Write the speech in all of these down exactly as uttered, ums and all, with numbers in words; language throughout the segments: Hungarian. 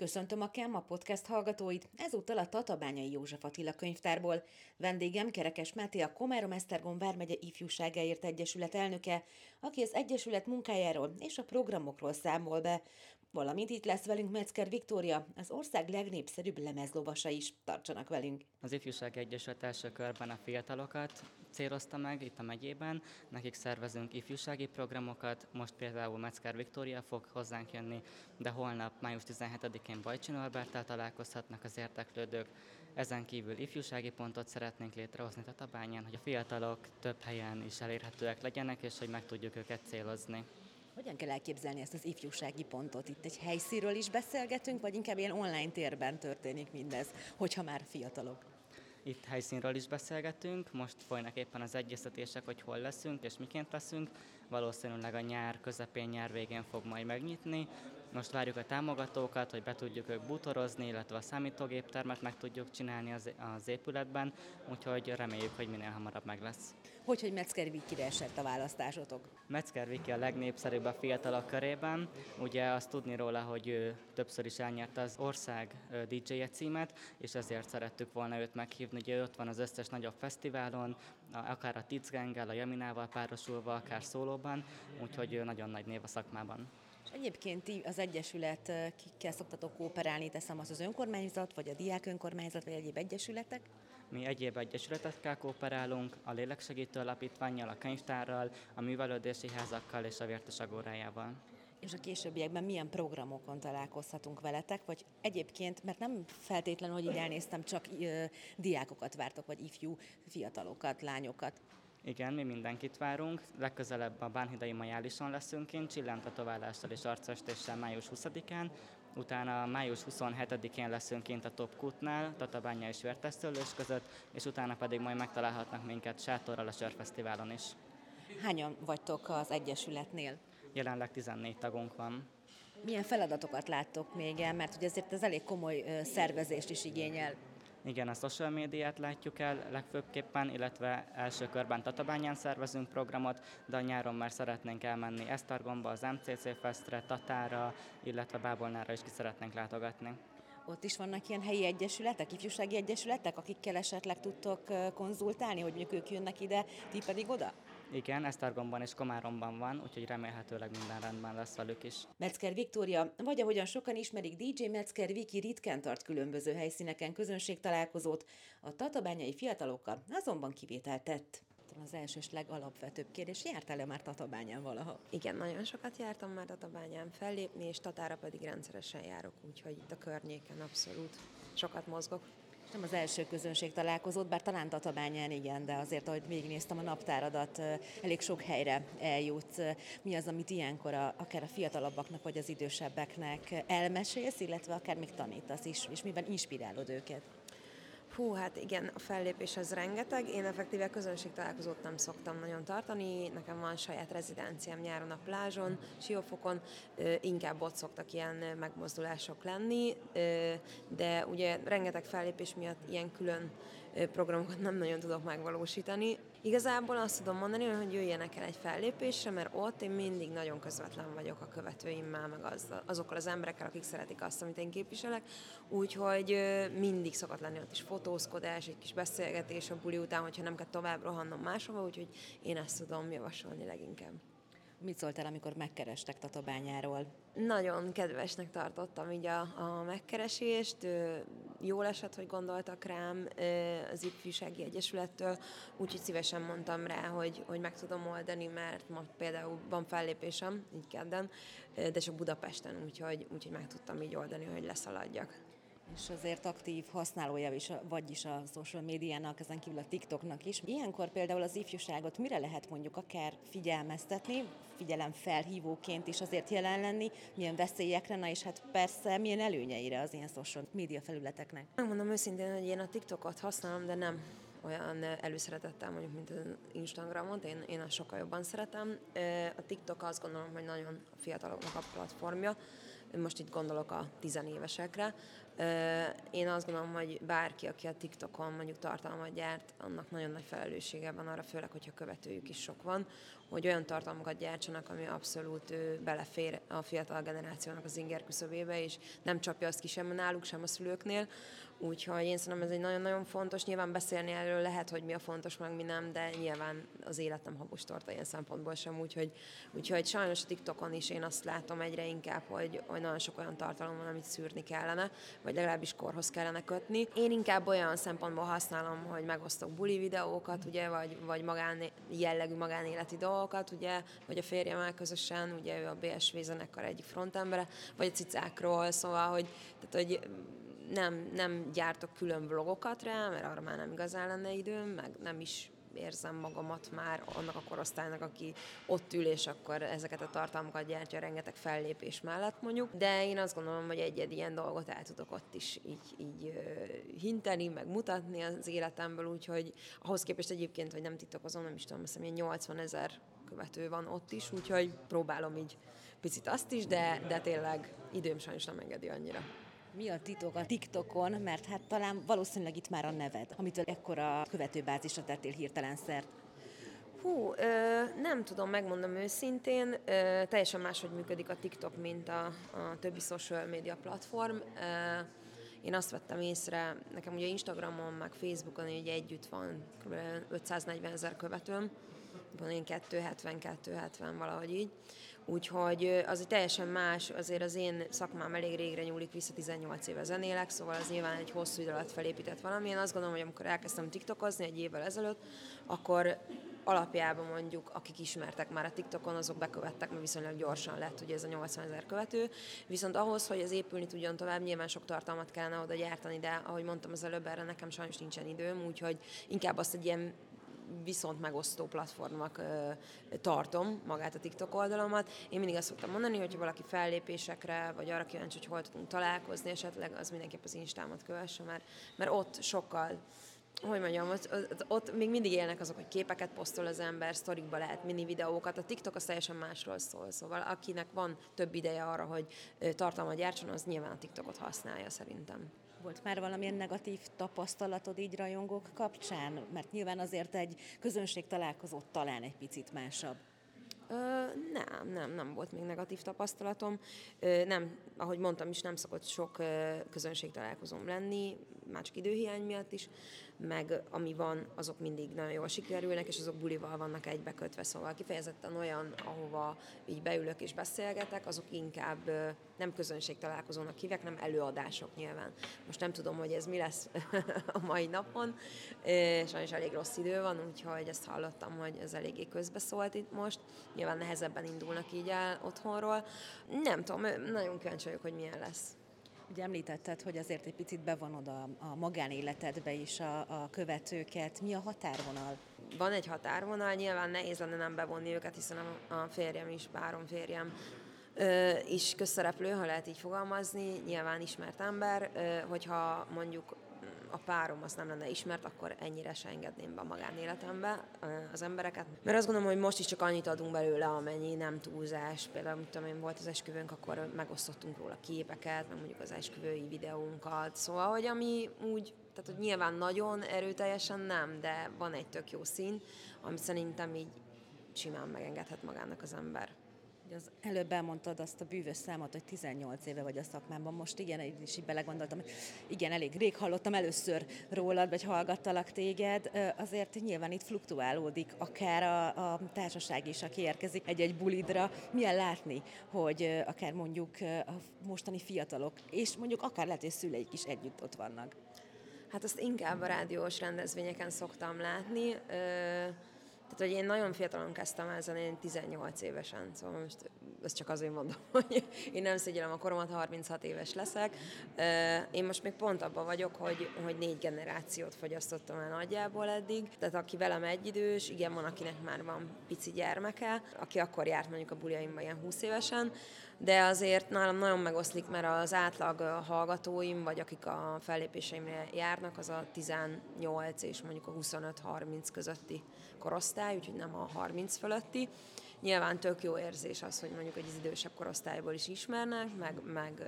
Köszöntöm a Káma Podcast hallgatóit, ezúttal a Tatabányai József Attila könyvtárból. Vendégem Kerekes Máté, a Komárom-Esztergom Vármegye Ifjúságáért Egyesület elnöke, aki az Egyesület munkájáról és a programokról számol be. Valamint itt lesz velünk Metzker Viktória, az ország legnépszerűbb lemezlovasa is. Tartsanak velünk! Az Ifjúság Egyesület első körben a fiatalokat célozta meg itt a megyében. Nekik szervezünk ifjúsági programokat, most például Metzker Viktória fog hozzánk jönni, de holnap május tizenhetedikén Vajcsi Alberttel találkozhatnak az érteklődők. Ezen kívül ifjúsági pontot szeretnénk létrehozni Tatabányán, hogy a fiatalok több helyen is elérhetőek legyenek, és hogy meg tudjuk őket célozni. Hogyan kell elképzelni ezt az ifjúsági pontot? Itt egy helyszínről is beszélgetünk, vagy inkább ilyen online térben történik mindez, hogyha már fiatalok? Itt helyszínről is beszélgetünk, most folynak éppen az egyeztetések, hogy hol leszünk és miként leszünk. Valószínűleg a nyár közepén, nyár végén fog majd megnyitni. Most várjuk a támogatókat, hogy be tudjuk ők bútorozni, illetve a számítógéptermet meg tudjuk csinálni az, az épületben, úgyhogy reméljük, hogy minél hamarabb meg lesz. Hogy, hogy Metzker Vikire esett a választásotok? Metzker Viki a legnépszerűbb a fiatalok körében. Ugye azt tudni róla, hogy ő többször is elnyerte az ország dé dzséje címet, és ezért szerettük volna őt meghívni. Ugye ott van az összes nagyobb fesztiválon, akár a Titz Gengel, a Jaminával párosulva, akár szólóban, úgyhogy nagyon nagy név a szakmában. Egyébként ti az Egyesület, kikkel szoktatok kooperálni, teszem az az önkormányzat, vagy a diák önkormányzat, vagy egyéb egyesületek? Mi egyéb egyesületekkel kooperálunk, a Léleksegítő Alapítvánnyal, a könyvtárral, a művelődési házakkal és a Vértes Agórájával. És a későbbiekben milyen programokon találkozhatunk veletek, vagy egyébként, mert nem feltétlenül, hogy így elnéztem, csak ö, diákokat vártok, vagy ifjú fiatalokat, lányokat. Igen, mi mindenkit várunk. Legközelebb a Bánhidei Majálison leszünk kint, Csillen tetoválással és arcestéssel május huszadikán. Utána május huszonhetedikén leszünk kint a Topkútnál, Tatabánya és Verteszőlős között, és utána pedig majd megtalálhatnak minket Sátorral a Sörfesztiválon is. Hányan vagytok az Egyesületnél? Jelenleg tizennégy tagunk van. Milyen feladatokat láttok még el? Mert ugye ezért ez elég komoly szervezést is igényel. Igen, a social médiát látjuk el legfőbbképpen, illetve első körben Tatabányán szervezünk programot, de a nyáron már szeretnénk elmenni Esztergomba, az em cé cé Festre, Tatára, illetve Bábolnára is ki szeretnénk látogatni. Ott is vannak ilyen helyi egyesületek, ifjúsági egyesületek, akikkel esetleg tudtok konzultálni, hogy mondjuk ők jönnek ide, ti pedig oda? Igen, Esztergomban és Komáromban van, úgyhogy remélhetőleg minden rendben lesz velük is. Metzker Viktória, vagy ahogyan sokan ismerik, dé dzsé Metzker Viki ritkán tart különböző helyszíneken közönségtalálkozót, a tatabányai fiatalokkal azonban kivételt tett. Az első és legalapvetőbb kérdés, jártál-e már Tatabányán valaha? Igen, nagyon sokat jártam már Tatabányán fellépni, és Tatára pedig rendszeresen járok, úgyhogy itt a környéken abszolút sokat mozgok. Nem az első közönség találkozott, bár talán Tatabányán igen, de azért, ahogy végignéztem a naptáradat, elég sok helyre eljutsz. Mi az, amit ilyenkor a, akár a fiatalabbaknak, vagy az idősebbeknek elmesélsz, illetve akár még tanítasz is, és miben inspirálod őket? Hú, hát igen, a fellépés az rengeteg. Én effektíve közönségtalálkozót nem szoktam nagyon tartani. Nekem van saját rezidenciám nyáron a plázson, Siófokon. Inkább ott szoktak ilyen megmozdulások lenni, de ugye rengeteg fellépés miatt ilyen külön programokat nem nagyon tudok megvalósítani. Igazából azt tudom mondani, hogy jöjjenek el egy fellépésre, mert ott én mindig nagyon közvetlen vagyok a követőimmel, meg az, azokkal az emberekkel, akik szeretik azt, amit én képviselek. Úgyhogy mindig szokott lenni ott is fotózkodás, egy kis beszélgetés a buli után, hogyha nem kell tovább rohannom máshova, úgyhogy én ezt tudom javasolni leginkább. Mit szóltál, amikor megkerestek Tatabányáról? Nagyon kedvesnek tartottam így a, a megkeresést. Jól esett, hogy gondoltak rám az Ifjúsági Egyesülettől, úgyhogy szívesen mondtam rá, hogy, hogy meg tudom oldani, mert ma például van fellépésem, így kedden, de csak Budapesten, úgyhogy, úgyhogy meg tudtam így oldani, hogy leszaladjak. És azért aktív használója is, vagyis a social médiának, ezen kívül a TikToknak is. Ilyenkor például az ifjúságot mire lehet mondjuk akár figyelmeztetni, figyelemfelhívóként is azért jelen lenni, milyen veszélyekre, na és hát persze milyen előnyeire az ilyen social média felületeknek? Megmondom őszintén, hogy én a TikTokot használom, de nem olyan előszeretettel mondjuk, mint az Instagramot, én, én azt sokkal jobban szeretem. A TikTok azt gondolom, hogy nagyon a fiataloknak a platformja, most itt gondolok a tizenévesekre, Én azt gondolom, hogy bárki, aki a TikTokon mondjuk tartalmat gyárt, annak nagyon nagy felelőssége van arra, főleg, hogyha követőjük is sok van, hogy olyan tartalmakat gyártsanak, ami abszolút belefér a fiatal generációnak az inger küszöbébe, és nem csapja azt ki sem náluk, sem a szülőknél. Úgyhogy én szerintem ez egy nagyon-nagyon fontos. Nyilván beszélni erről lehet, hogy mi a fontos, meg mi nem, de nyilván az élet nem habos torta ilyen szempontból sem. Úgyhogy, úgyhogy sajnos a TikTokon is én azt látom egyre inkább, hogy, hogy nagyon sok olyan tartalom van, amit szűrni kellene, vagy legalábbis korhoz kellene kötni. Én inkább olyan szempontból használom, hogy megosztok buli videókat, ugye, vagy, vagy magán, jellegű magánéleti dolgokat, ugye, vagy a férjemmel közösen, ugye ő a bé es vé zenekar egyik frontembere, vagy a cicákról, szóval, hogy, tehát, hogy nem, nem gyártok külön vlogokat rá, mert arra már nem igazán lenne időm, meg nem is érzem magamat már annak a korosztálynak, aki ott ül, és akkor ezeket a tartalmakat gyártja rengeteg fellépés mellett mondjuk. De én azt gondolom, hogy egy-egy ilyen dolgot el tudok ott is így, így hinteni, meg mutatni az életemből, úgyhogy ahhoz képest egyébként, hogy nem titkolom, nem is tudom, azt hiszem, nyolcvanezer követő van ott is, úgyhogy próbálom így picit azt is, de, de tényleg időm sajnos nem engedi annyira. Mi a titok a TikTokon, mert hát talán valószínűleg itt már a neved, amitől ekkora követőbázisra tettél hirtelen szert? Hú, ö, nem tudom, megmondom őszintén, ö, teljesen máshogy működik a TikTok, mint a, a többi social media platform. Ö, én azt vettem észre, nekem ugye Instagramon, meg Facebookon ugye együtt van kb. ötszáznegyvenezer követőm, én kétszázhetven-kétszázhetven valahogy így. Úgyhogy az teljesen más, azért az én szakmám elég régre nyúlik vissza, tizennyolc éve zenélek, szóval az nyilván egy hosszú idő alatt felépített valami. Én azt gondolom, hogy amikor elkezdtem tiktokozni egy évvel ezelőtt, akkor alapjában mondjuk, akik ismertek már a TikTokon, azok bekövettek, mert viszonylag gyorsan lett ugye ez a nyolcvanezer követő. Viszont ahhoz, hogy ez épülni tudjon tovább, nyilván sok tartalmat kellene oda gyártani, de ahogy mondtam az előbb, erre nekem sajnos nincsen időm, úgyhogy inkább azt egy ilyen viszont megosztó platformnak ö, tartom magát a TikTok oldalamat. Én mindig azt szoktam mondani, hogyha valaki fellépésekre, vagy arra kíváncsi, hogy hol tudunk találkozni esetleg, az mindenképp az Instámat kövesse, mert, mert ott sokkal, hogy mondjam, ott, ott még mindig élnek azok, hogy képeket posztol az ember, sztorikba lehet mini videókat, a TikTok az teljesen másról szól, szóval akinek van több ideje arra, hogy tartalmat gyártson, az nyilván a TikTokot használja szerintem. Volt már valamilyen negatív tapasztalatod így rajongók kapcsán? Mert nyilván azért egy közönség találkozott talán egy picit másabb. Ö, nem, nem, nem volt még negatív tapasztalatom. Ö, nem, ahogy mondtam is, nem szokott sok ö, közönség találkozom lenni, már csak időhiány miatt is, meg ami van, azok mindig nagyon jól sikerülnek, és azok bulival vannak egybekötve, szóval kifejezetten olyan, ahova így beülök és beszélgetek, azok inkább ö, nem közönség találkozónak hívják, nem előadások nyilván. Most nem tudom, hogy ez mi lesz a mai napon, ö, sajnos elég rossz idő van, úgyhogy ezt hallottam, hogy ez eléggé közbeszólt itt most. Nyilván nehezebben indulnak így el otthonról. Nem tudom, nagyon kíváncsi vagyok, hogy milyen lesz. Ugye említetted, hogy azért egy picit bevonod a, a magánéletedbe is a, a követőket. Mi a határvonal? Van egy határvonal, nyilván nehéz lenne nem bevonni őket, hiszen a férjem is, párom férjem is közszereplő, ha lehet így fogalmazni, nyilván ismert ember, hogyha mondjuk a párom azt nem lenne ismert, akkor ennyire se engedném be a magánéletembe az embereket. Mert azt gondolom, hogy most is csak annyit adunk belőle, amennyi nem túlzás. Például, mit tudom én, volt az esküvőnk, akkor megosztottunk róla képeket, meg mondjuk az esküvői videónkat. Szóval, hogy ami úgy, tehát hogy nyilván nagyon erőteljesen nem, de van egy tök jó szín, amit szerintem így simán megengedhet magának az ember. Az előbb elmondtad azt a bűvös számot, hogy tizennyolc éve vagy a szakmámban. Most igen, is így belegondoltam, igen, elég rég hallottam először rólad, vagy hallgattalak téged. Azért nyilván itt fluktuálódik akár a, a társaság is, aki érkezik egy-egy bulidra. Milyen látni, hogy akár mondjuk a mostani fiatalok, és mondjuk akár lehet, hogy szüleik is együtt ott vannak? Hát azt inkább a rádiós rendezvényeken szoktam látni. Tehát, hogy én nagyon fiatalon kezdtem el zenélni, tizennyolc évesen, szóval most ezt csak azért mondom, hogy én nem szégyellem a koromat, harminchat éves leszek. Én most még pont abban vagyok, hogy, hogy négy generációt fogyasztottam el nagyjából eddig, tehát aki velem egyidős, igen, van, akinek már van pici gyermeke, aki akkor járt mondjuk a buliaimban ilyen húsz évesen, de azért nálam nagyon megoszlik, mert az átlag hallgatóim, vagy akik a fellépéseimre járnak, az a tizennyolc és mondjuk a huszonöt-harminc közötti korosztály, úgyhogy nem a harminc fölötti. Nyilván tök jó érzés az, hogy mondjuk egy idősebb korosztályból is ismernek, meg, meg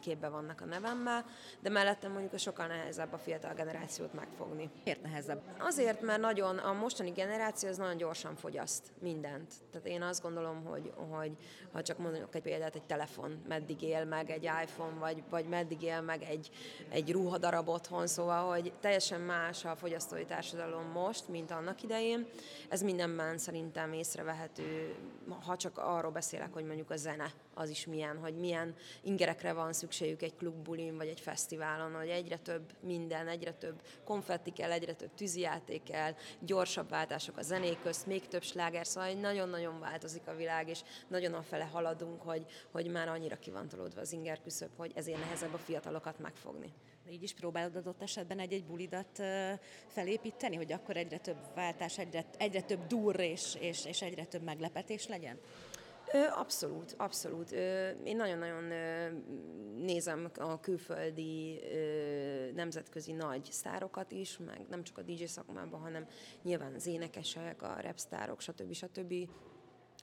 képbe vannak a nevemmel, de mellettem mondjuk a sokkal nehezebb a fiatal generációt megfogni. Miért nehezebb? Azért, mert nagyon, a mostani generáció az nagyon gyorsan fogyaszt mindent. Tehát én azt gondolom, hogy, hogy ha csak mondjuk egy példát, egy telefon meddig él meg, egy iPhone, vagy, vagy meddig él meg egy, egy ruhadarab otthon, szóval, hogy teljesen más a fogyasztói társadalom most, mint annak idején. Ez mindenben szerintem észrevehető, ha csak arról beszélek, hogy mondjuk a zene az is milyen, hogy milyen ingerekre van szükségük egy klubbulin, vagy egy fesztiválon, hogy egyre több minden, egyre több konfetti kell, egyre több tűzijáték kell, gyorsabb váltások a zenék közt, még több sláger, szóval nagyon-nagyon változik a világ, és nagyon afele haladunk, hogy, hogy már annyira ki van tolódva az inger küszöb, hogy ezért nehezebb a fiatalokat megfogni. Így is próbálod adott esetben egy-egy bulidat felépíteni, hogy akkor egyre több váltás, egyre, egyre több durr és, és, és egyre több meglepetés legyen? Abszolút, abszolút. Én nagyon-nagyon nézem a külföldi nemzetközi nagy sztárokat is, meg nem csak a dé dzsé szakmában, hanem nyilván az énekesek, a rap sztárok, stb. stb.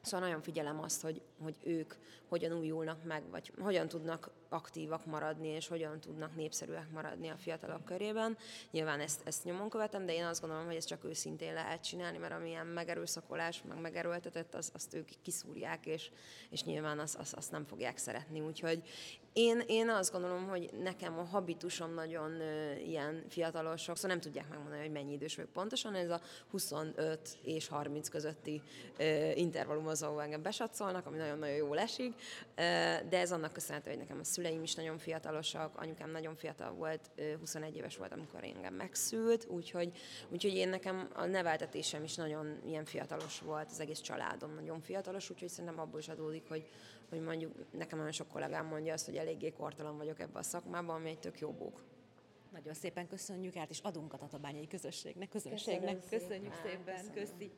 Szóval nagyon figyelem azt, hogy, hogy ők hogyan újulnak meg, vagy hogyan tudnak aktívak maradni, és hogyan tudnak népszerűek maradni a fiatalok körében. Nyilván ezt, ezt nyomon követem, de én azt gondolom, hogy ezt csak őszintén lehet csinálni, mert amilyen megerőszakolás, meg megerőltetett, az, azt ők kiszúrják, és, és nyilván azt az, az nem fogják szeretni. Úgyhogy én, én azt gondolom, hogy nekem a habitusom nagyon ö, ilyen fiatalosok, szóval nem tudják megmondani, hogy mennyi idős vagyok pontosan, ez a huszonöt és harminc közötti ö, intervallum az, ahol engem besatszolnak, ami nagyon-nagyon jól esik, ö, de ez annak köszönhető, hogy nekem a szüleim is nagyon fiatalosak, anyukám nagyon fiatal volt, huszonegy éves volt, amikor engem megszült, úgyhogy, úgyhogy én nekem a neveltetésem is nagyon ilyen fiatalos volt, az egész családom nagyon fiatalos, úgyhogy szerintem abból is adódik, hogy, hogy mondjuk nekem olyan sok kollégám mondja azt, hogy eléggé kortalan vagyok ebben a szakmában, ami egy tök jó bók. Nagyon szépen köszönjük át, és adunk a tatabányai közösségnek, közösségnek. Köszönjük szépen, köszi.